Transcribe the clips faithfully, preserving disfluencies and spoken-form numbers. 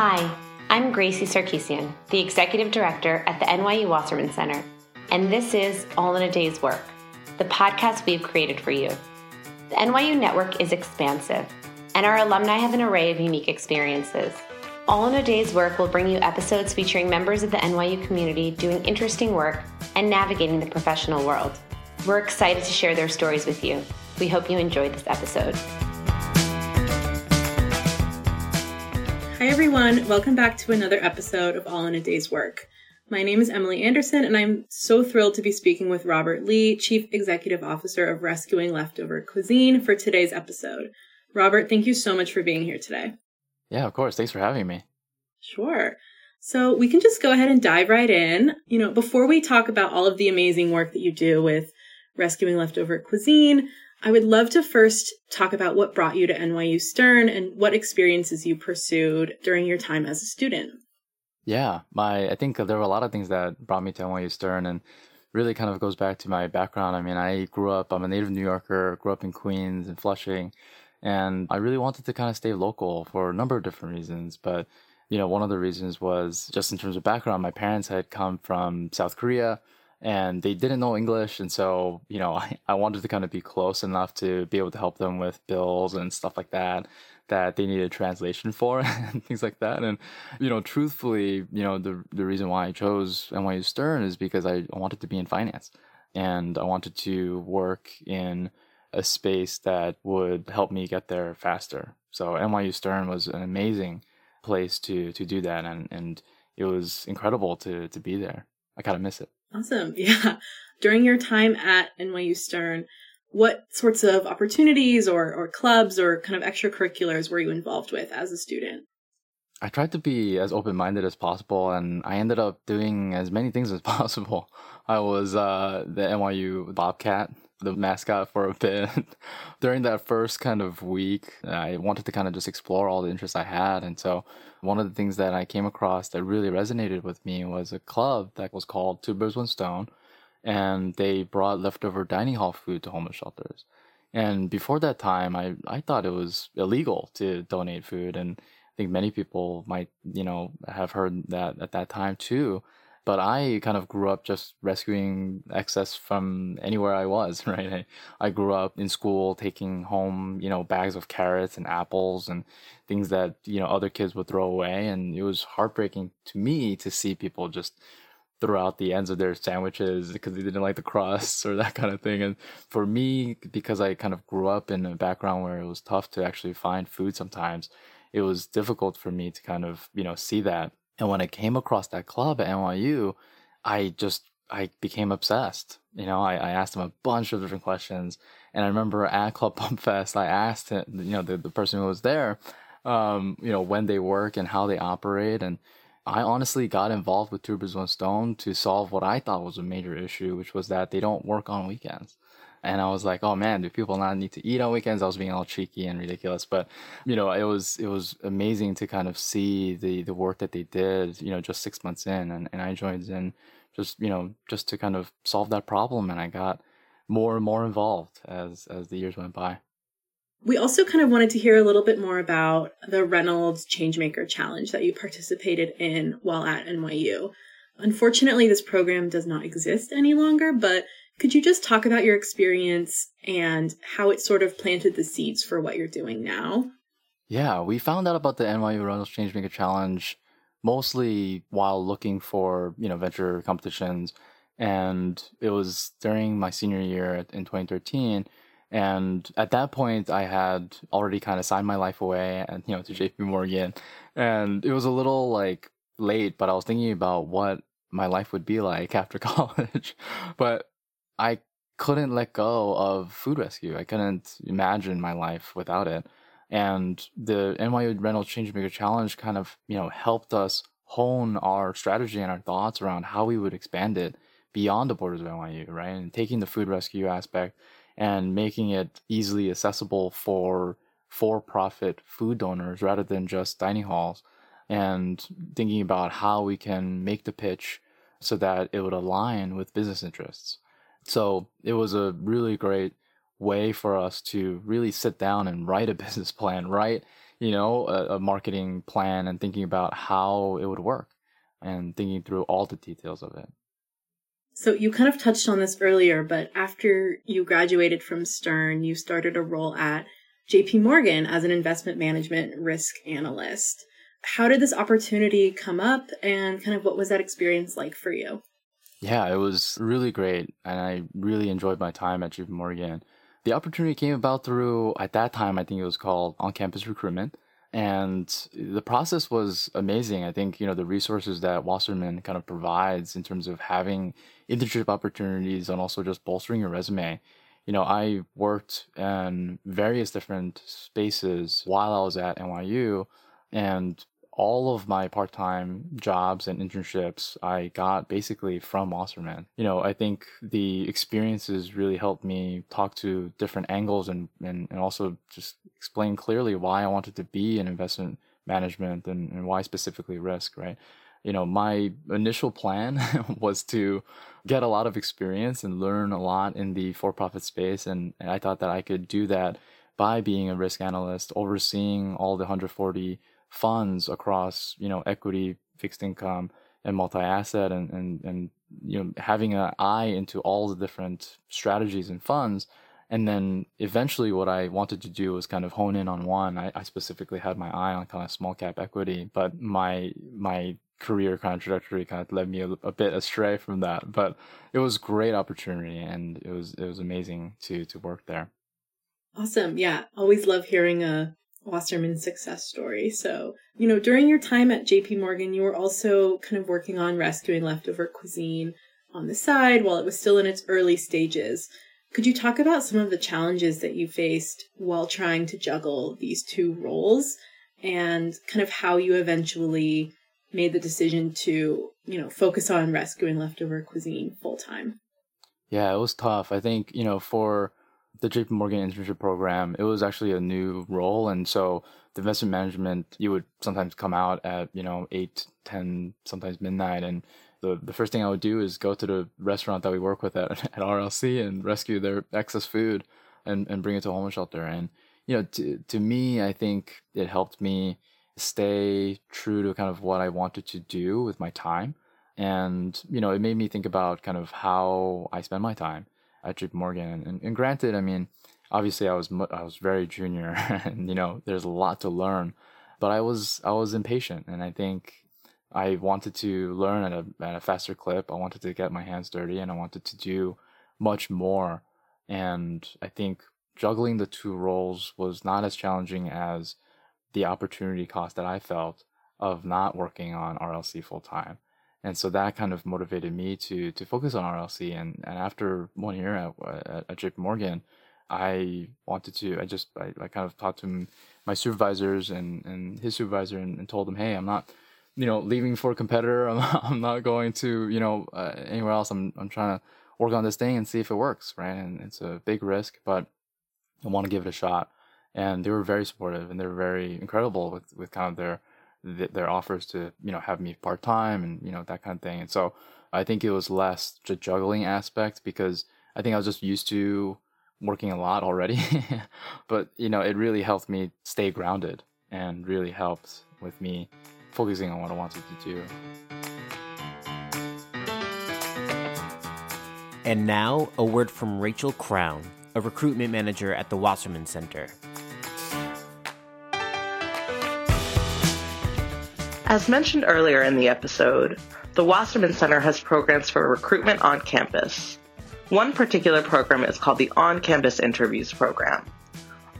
Hi, I'm Gracie Sarkeesian, the Executive Director at the N Y U Wasserman Center, and this is All in a Day's Work, the podcast we've created for you. The N Y U network is expansive, and our alumni have an array of unique experiences. All in a Day's Work will bring you episodes featuring members of the N Y U community doing interesting work and navigating the professional world. We're excited to share their stories with you. We hope you enjoyed this episode. Hi everyone, welcome back to another episode of All in a Day's Work. My name is Emily Anderson, and I'm so thrilled to be speaking with Robert Lee, Chief Executive Officer of Rescuing Leftover Cuisine, for today's episode. Robert, thank you so much for being here today. Yeah, of course. Thanks for having me. Sure. So we can just go ahead and dive right in. You know, before we talk about all of the amazing work that you do with Rescuing Leftover Cuisine, I would love to first talk about what brought you to N Y U Stern and what experiences you pursued during your time as a student. Yeah, my I think there were a lot of things that brought me to N Y U Stern, and really kind of goes back to my background. I mean, I grew up, I'm a native New Yorker, grew up in Queens and Flushing, and I really wanted to kind of stay local for a number of different reasons. But, you know, one of the reasons was just in terms of background, my parents had come from South Korea, and they didn't know English. And so, you know, I, I wanted to kind of be close enough to be able to help them with bills and stuff like that, that they needed a translation for and things like that. And, you know, truthfully, you know, the the reason why I chose N Y U Stern is because I wanted to be in finance, and I wanted to work in a space that would help me get there faster. So N Y U Stern was an amazing place to to do that. And, and it was incredible to to be there. I kind of miss it. Awesome. Yeah. During your time at N Y U Stern, what sorts of opportunities or, or clubs or kind of extracurriculars were you involved with as a student? I tried to be as open-minded as possible, and I ended up doing as many things as possible. I was uh, the N Y U Bobcat, the mascot, for a bit. During that first kind of week, I wanted to kind of just explore all the interests I had. And so one of the things that I came across that really resonated with me was a club that was called Two Birds, One Stone. And they brought leftover dining hall food to homeless shelters. And before that time, I, I thought it was illegal to donate food. And I think many people might, you know, have heard that at that time too. But I kind of grew up just rescuing excess from anywhere I was, right? I, I grew up in school taking home, you know, bags of carrots and apples and things that, you know, other kids would throw away. And it was heartbreaking to me to see people just throw out the ends of their sandwiches because they didn't like the crust or that kind of thing. And for me, because I kind of grew up in a background where it was tough to actually find food sometimes, it was difficult for me to kind of, you know, see that. And when I came across that club at N Y U, I just, I became obsessed. You know, I, I asked him a bunch of different questions. And I remember at Club Pump Fest, I asked him, you know, the, the person who was there, um, you know, when they work and how they operate. And I honestly got involved with Two Birds, One Stone to solve what I thought was a major issue, which was that they don't work on weekends. And I was like, oh man, do people not need to eat on weekends? I was being all cheeky and ridiculous. But, you know, it was it was amazing to kind of see the, the work that they did, you know, just six months in. And, and I joined in just, you know, just to kind of solve that problem. And I got more and more involved as, as the years went by. We also kind of wanted to hear a little bit more about the Reynolds Changemaker Challenge that you participated in while at N Y U. Unfortunately, this program does not exist any longer, but could you just talk about your experience and how it sort of planted the seeds for what you're doing now? Yeah, we found out about the N Y U Reynolds Changemaker Challenge mostly while looking for, you know, venture competitions. And it was during my senior year in twenty thirteen. And at that point, I had already kind of signed my life away and, you know, to J P. Morgan. And it was a little like late, but I was thinking about what my life would be like after college. But I couldn't let go of food rescue. I couldn't imagine my life without it. And the N Y U Reynolds Changemaker Challenge kind of, you know, helped us hone our strategy and our thoughts around how we would expand it beyond the borders of N Y U, right? And taking the food rescue aspect and making it easily accessible for for-profit food donors rather than just dining halls, and thinking about how we can make the pitch so that it would align with business interests. So it was a really great way for us to really sit down and write a business plan, write, you know, a, a marketing plan and thinking about how it would work and thinking through all the details of it. So you kind of touched on this earlier, but after you graduated from Stern, you started a role at J P. Morgan as an investment management risk analyst. How did this opportunity come up, and kind of what was that experience like for you? Yeah, it was really great, and I really enjoyed my time at J P. Morgan. The opportunity came about through, at that time, I think it was called on-campus recruitment, and the process was amazing. I think, you know, the resources that Wasserman kind of provides in terms of having internship opportunities and also just bolstering your resume. You know, I worked in various different spaces while I was at N Y U, and all of my part-time jobs and internships I got basically from Wasserman. You know, I think the experiences really helped me talk to different angles and, and, and also just explain clearly why I wanted to be in investment management and, and why specifically risk, right? You know, my initial plan was to get a lot of experience and learn a lot in the for-profit space. And, and I thought that I could do that by being a risk analyst, overseeing all the one hundred forty funds across, you know, equity, fixed income, and multi-asset, and, and, and, you know, having an eye into all the different strategies and funds. And then eventually what I wanted to do was kind of hone in on one. I, I specifically had my eye on kind of small cap equity, but my, my career kind of trajectory kind of led me a, a bit astray from that, but it was a great opportunity, and it was, it was amazing to, to work there. Awesome. Yeah. Always love hearing a Wasserman success story. So, you know, during your time at J P. Morgan, you were also kind of working on Rescuing Leftover Cuisine on the side while it was still in its early stages. Could you talk about some of the challenges that you faced while trying to juggle these two roles, and kind of how you eventually made the decision to, you know, focus on Rescuing Leftover Cuisine full time? Yeah, it was tough. I think, you know, for the J P. Morgan internship program, it was actually a new role. And so the investment management, you would sometimes come out at, you know, eight, ten, sometimes midnight. And the, the first thing I would do is go to the restaurant that we work with at, at R L C and rescue their excess food and, and bring it to a homeless shelter. And, you know, to, to me, I think it helped me stay true to kind of what I wanted to do with my time. And, you know, it made me think about kind of how I spend my time at J P. Morgan. And, and granted, I mean, obviously I was I was very junior, and, you know, there's a lot to learn, but I was I was impatient, and I think I wanted to learn at a at a faster clip. I wanted to get my hands dirty, and I wanted to do much more. And I think juggling the two roles was not as challenging as the opportunity cost that I felt of not working on R L C full time. And so that kind of motivated me to to focus on R L C. And, and after one year at, at, at J P. Morgan, I wanted to, I just, I, I kind of talked to my supervisors and, and his supervisor and, and told them, hey, I'm not, you know, leaving for a competitor. I'm not, I'm not going to, you know, uh, anywhere else. I'm I'm trying to work on this thing and see if it works, right? And it's a big risk, but I want to give it a shot. And they were very supportive, and they were very incredible with, with kind of their, their offers to, you know, have me part-time and, you know, that kind of thing. And so I think it was less the juggling aspect, because I think I was just used to working a lot already. But, you know, it really helped me stay grounded and really helped with me focusing on what I wanted to do. And now, a word from Rachel Crown, a recruitment manager at the Wasserman Center. As mentioned earlier in the episode, the Wasserman Center has programs for recruitment on campus. One particular program is called the On-Campus Interviews Program.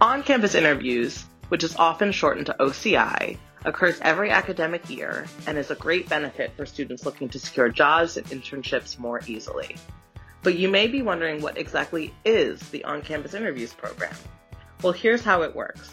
On-Campus Interviews, which is often shortened to O C I, occurs every academic year and is a great benefit for students looking to secure jobs and internships more easily. But you may be wondering, what exactly is the On-Campus Interviews Program? Well, here's how it works.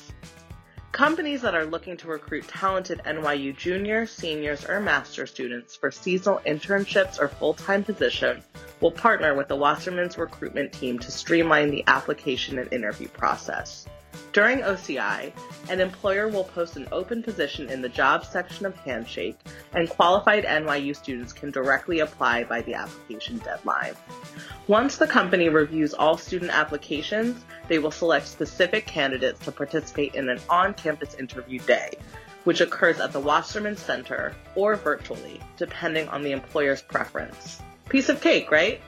Companies that are looking to recruit talented N Y U junior, seniors, or master students for seasonal internships or full-time positions will partner with the Wasserman's recruitment team to streamline the application and interview process. During O C I, an employer will post an open position in the jobs section of Handshake, and qualified N Y U students can directly apply by the application deadline. Once the company reviews all student applications, they will select specific candidates to participate in an on-campus interview day, which occurs at the Wasserman Center or virtually, depending on the employer's preference. Piece of cake, right?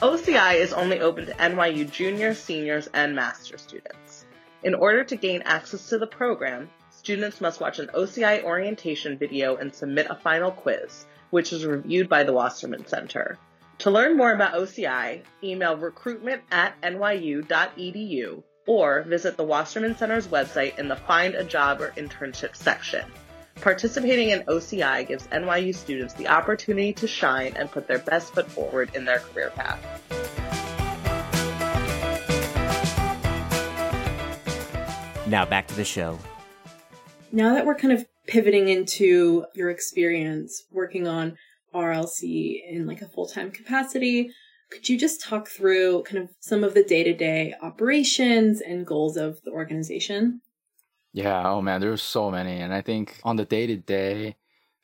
O C I is only open to N Y U juniors, seniors, and master's students. In order to gain access to the program, students must watch an O C I orientation video and submit a final quiz, which is reviewed by the Wasserman Center. To learn more about O C I, email recruitment at N Y U dot E D U or visit the Wasserman Center's website in the Find a Job or Internship section. Participating in O C I gives N Y U students the opportunity to shine and put their best foot forward in their career path. Now back to the show. Now that we're kind of pivoting into your experience working on R L C in like a full-time capacity, could you just talk through kind of some of the day-to-day operations and goals of the organization? Yeah, oh man, there's so many. And I think on the day-to-day,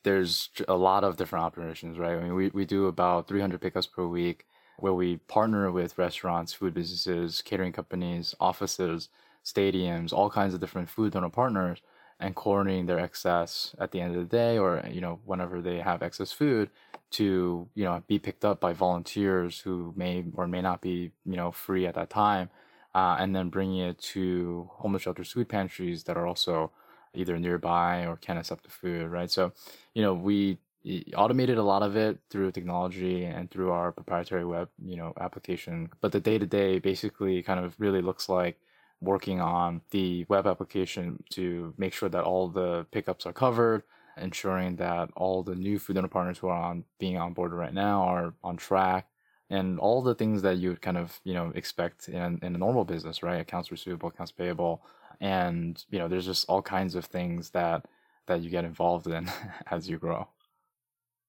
there's a lot of different operations, right? I mean, we, we do about three hundred pickups per week where we partner with restaurants, food businesses, catering companies, offices, stadiums, all kinds of different food donor partners, and coordinating their excess at the end of the day, or, you know, whenever they have excess food, to, you know, be picked up by volunteers who may or may not be, you know, free at that time, uh, and then bringing it to homeless shelters, food pantries that are also either nearby or can accept the food, right? So, you know, we automated a lot of it through technology and through our proprietary web, you know, application. But the day-to-day basically kind of really looks like working on the web application to make sure that all the pickups are covered, ensuring that all the new food donor partners who are on being onboarded right now are on track, and all the things that you would kind of, you know, expect in, in a normal business, right? Accounts receivable, accounts payable. And, you know, there's just all kinds of things that, that you get involved in as you grow.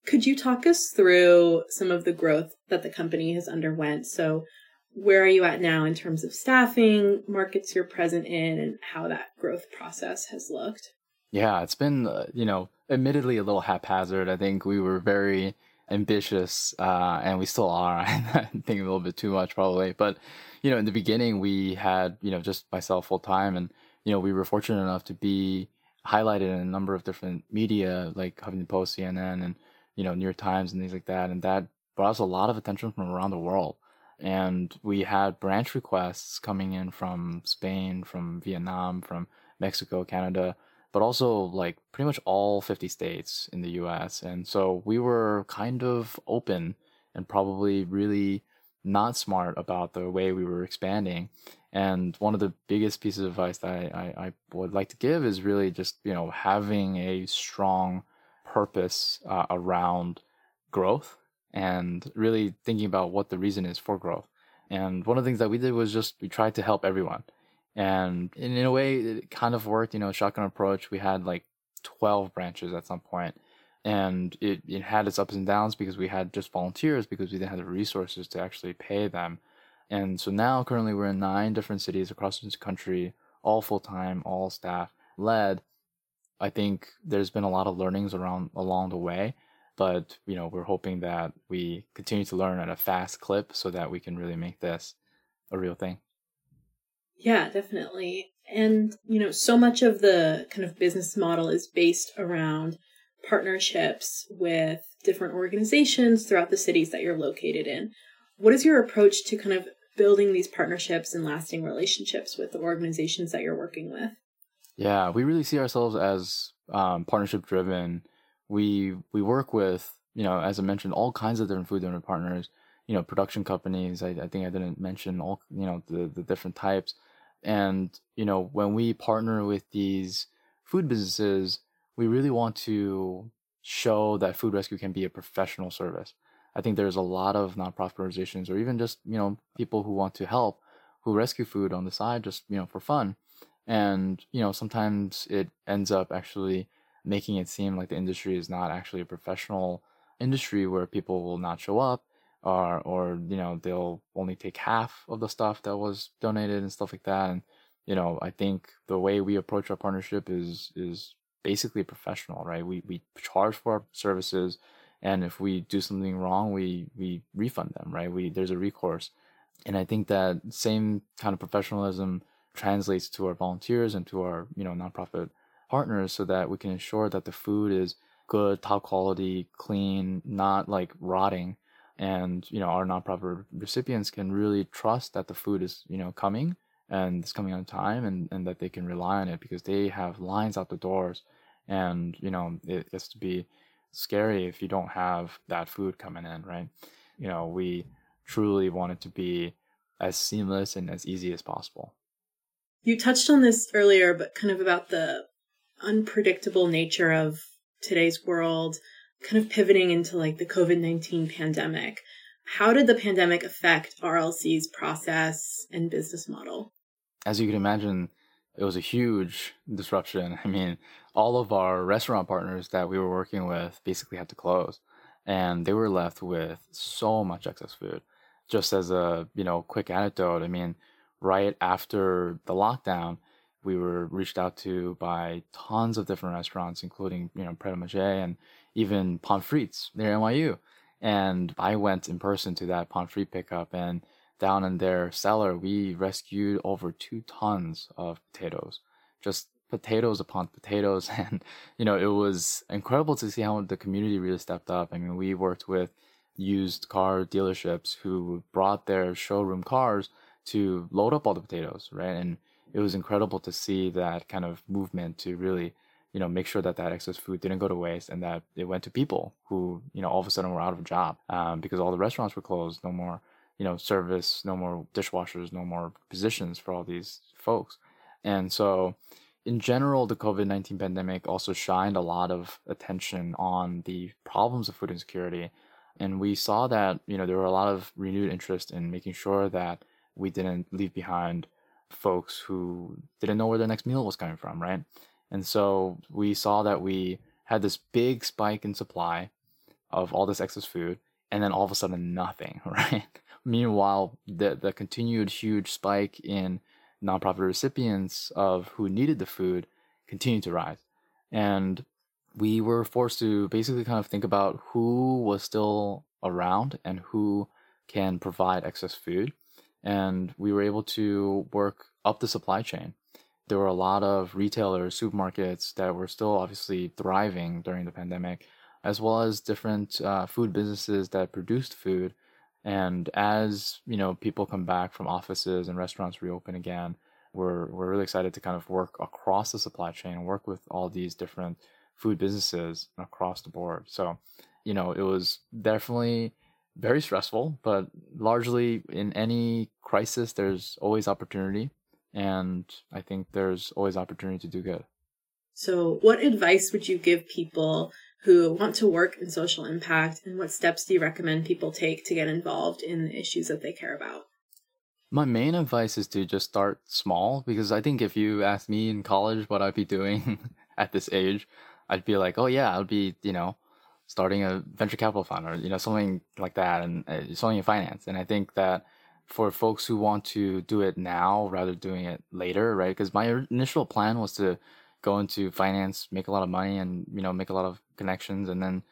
Could you talk us through some of the growth that the company has underwent? So where are you at now in terms of staffing, markets you're present in, and how that growth process has looked? Yeah, it's been, uh, you know, admittedly a little haphazard. I think we were very ambitious, uh, and we still are, I think, a little bit too much probably. But, you know, in the beginning, we had, you know, just myself full time. And, you know, we were fortunate enough to be highlighted in a number of different media, like Huffington Post, C N N, and, you know, New York Times and things like that. And that brought us a lot of attention from around the world. And we had branch requests coming in from Spain, from Vietnam, from Mexico, Canada, but also like pretty much all fifty states in the U S. And so we were kind of open and probably really not smart about the way we were expanding. And one of the biggest pieces of advice that I, I, I would like to give is really just, you know, having a strong purpose uh, around growth, and really thinking about what the reason is for growth. And one of the things that we did was just we tried to help everyone. And in, in a way, it kind of worked, you know, shotgun approach. We had like twelve branches at some point. And it, it had its ups and downs because we had just volunteers because we didn't have the resources to actually pay them. And so now currently we're in nine different cities across the country, all full-time, all staff-led. I think there's been a lot of learnings around along the way. But, you know, we're hoping that we continue to learn at a fast clip so that we can really make this a real thing. Yeah, definitely. And, you know, so much of the kind of business model is based around partnerships with different organizations throughout the cities that you're located in. What is your approach to kind of building these partnerships and lasting relationships with the organizations that you're working with? Yeah, we really see ourselves as um, partnership-driven. We we work with, you know, as I mentioned, all kinds of different food donor partners, you know, production companies. I, I think I didn't mention all, you know, the, the different types. And, you know, when we partner with these food businesses, we really want to show that food rescue can be a professional service. I think there's a lot of nonprofit organizations or even just, you know, people who want to help who rescue food on the side just, you know, for fun. And, you know, sometimes it ends up actually making it seem like the industry is not actually a professional industry where people will not show up or, or you know, they'll only take half of the stuff that was donated and stuff like that. And, you know, I think the way we approach our partnership is is basically professional, right? We we charge for our services, and if we do something wrong, we we refund them, right? We there's a recourse. And I think that same kind of professionalism translates to our volunteers and to our, you know, nonprofit partners, so that we can ensure that the food is good, top quality, clean, not like rotting. And, you know, our nonprofit recipients can really trust that the food is, you know, coming and it's coming on time, and, and that they can rely on it, because they have lines out the doors. And, you know, it gets to be scary if you don't have that food coming in, right? You know, we truly want it to be as seamless and as easy as possible. You touched on this earlier, but kind of about the unpredictable nature of today's world, kind of pivoting into like the covid nineteen pandemic. How did the pandemic affect R L C's process and business model? As you can imagine, it was a huge disruption. I mean, all of our restaurant partners that we were working with basically had to close, and they were left with so much excess food. Just as a, you know, quick anecdote, I mean, right after the lockdown, we were reached out to by tons of different restaurants, including, you know, Pret-a-Majé and even Pommes Frites near N Y U. And I went in person to that Pommes Frites pickup, and down in their cellar, we rescued over two tons of potatoes, just potatoes upon potatoes. And, you know, it was incredible to see how the community really stepped up. I mean, we worked with used car dealerships who brought their showroom cars to load up all the potatoes, right? And it was incredible to see that kind of movement to really, you know, make sure that that excess food didn't go to waste, and that it went to people who, you know, all of a sudden were out of a job um, because all the restaurants were closed. No more, you know, service, no more dishwashers, no more positions for all these folks. And so in general, the covid nineteen pandemic also shined a lot of attention on the problems of food insecurity. And we saw that, you know, there were a lot of renewed interest in making sure that we didn't leave behind folks who didn't know where their next meal was coming from, right? And so we saw that we had this big spike in supply of all this excess food, and then all of a sudden nothing, right? Meanwhile, the the continued huge spike in nonprofit recipients of who needed the food continued to rise. And we were forced to basically kind of think about who was still around and who can provide excess food. And we were able to work up the supply chain. There were a lot of retailers, supermarkets that were still obviously thriving during the pandemic, as well as different uh, food businesses that produced food. And as, you know, people come back from offices and restaurants reopen again, we're we're really excited to kind of work across the supply chain and work with all these different food businesses across the board. So, you know, it was definitely very stressful, but largely in any crisis, there's always opportunity. And I think there's always opportunity to do good. So what advice would you give people who want to work in social impact, and what steps do you recommend people take to get involved in the issues that they care about? My main advice is to just start small, because I think if you asked me in college what I'd be doing at this age, I'd be like, oh yeah, I'd be, you know, starting a venture capital fund, or, you know, something like that, and uh, something in finance. And I think that for folks who want to do it now rather than doing it later, right? Because my initial plan was to go into finance, make a lot of money, and, you know, make a lot of connections, and then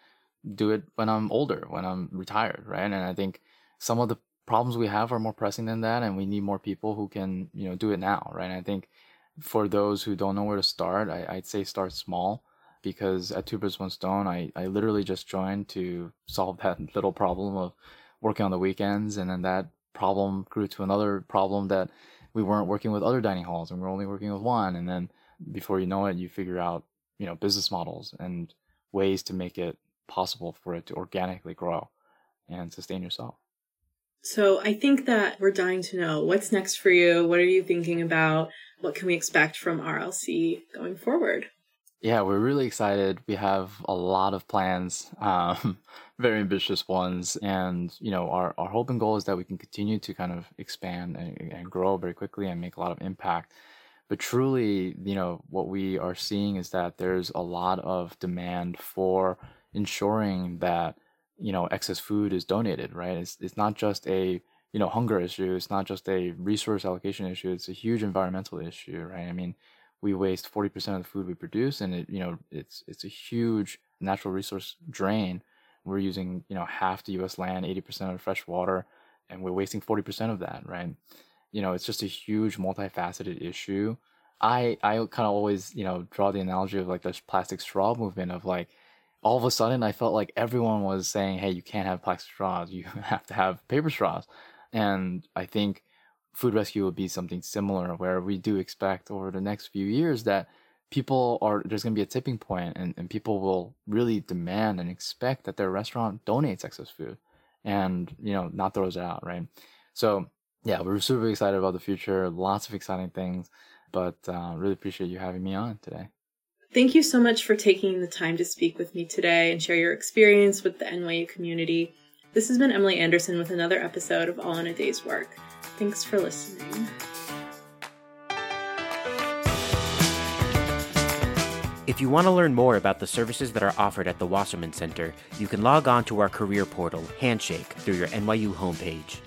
do it when I'm older, when I'm retired, right? And I think some of the problems we have are more pressing than that, and we need more people who can, you know, do it now, right? And I think for those who don't know where to start, I, I'd say start small, because at Two Birds, One Stone, I, I literally just joined to solve that little problem of working on the weekends, and then that problem grew to another problem that we weren't working with other dining halls, and we're only working with one. And then before you know it, you figure out, you know, business models and ways to make it possible for it to organically grow and sustain yourself. So I think that we're dying to know what's next for you. What are you thinking about? What can we expect from R L C going forward? Yeah, we're really excited. We have a lot of plans, um, very ambitious ones. And, you know, our, our hope and goal is that we can continue to kind of expand and, and grow very quickly and make a lot of impact. But truly, you know, what we are seeing is that there's a lot of demand for ensuring that, you know, excess food is donated, right? It's, it's not just a, you you know, hunger issue. It's not just a resource allocation issue. It's a huge environmental issue, right? I mean, we waste forty percent of the food we produce, and it, you know, it's it's a huge natural resource drain. We're using, you know, half the U S land, eighty percent of fresh water, and we're wasting forty percent of that, right? You know, it's just a huge multifaceted issue. I, I kind of always, you know, draw the analogy of like the plastic straw movement of like, all of a sudden I felt like everyone was saying, hey, you can't have plastic straws. You have to have paper straws. And I think food rescue will be something similar, where we do expect over the next few years that people are, there's going to be a tipping point, and, and people will really demand and expect that their restaurant donates excess food and, you know, not throws it out, right? So yeah, we're super excited about the future. Lots of exciting things. But uh, really appreciate you having me on today. Thank you so much for taking the time to speak with me today and share your experience with the N Y U community. This has been Emily Anderson with another episode of All in a Day's Work. Thanks for listening. If you want to learn more about the services that are offered at the Wasserman Center, you can log on to our career portal, Handshake, through your N Y U homepage.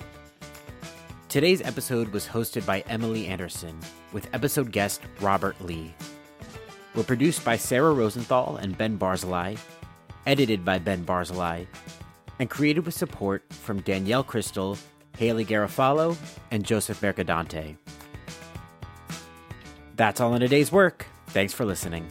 Today's episode was hosted by Emily Anderson, with episode guest Robert Lee. Were produced by Sarah Rosenthal and Ben Barzilai, edited by Ben Barzilai, and created with support from Danielle Crystal, Haley Garofalo, and Joseph Mercadante. That's all in a day's work. Thanks for listening.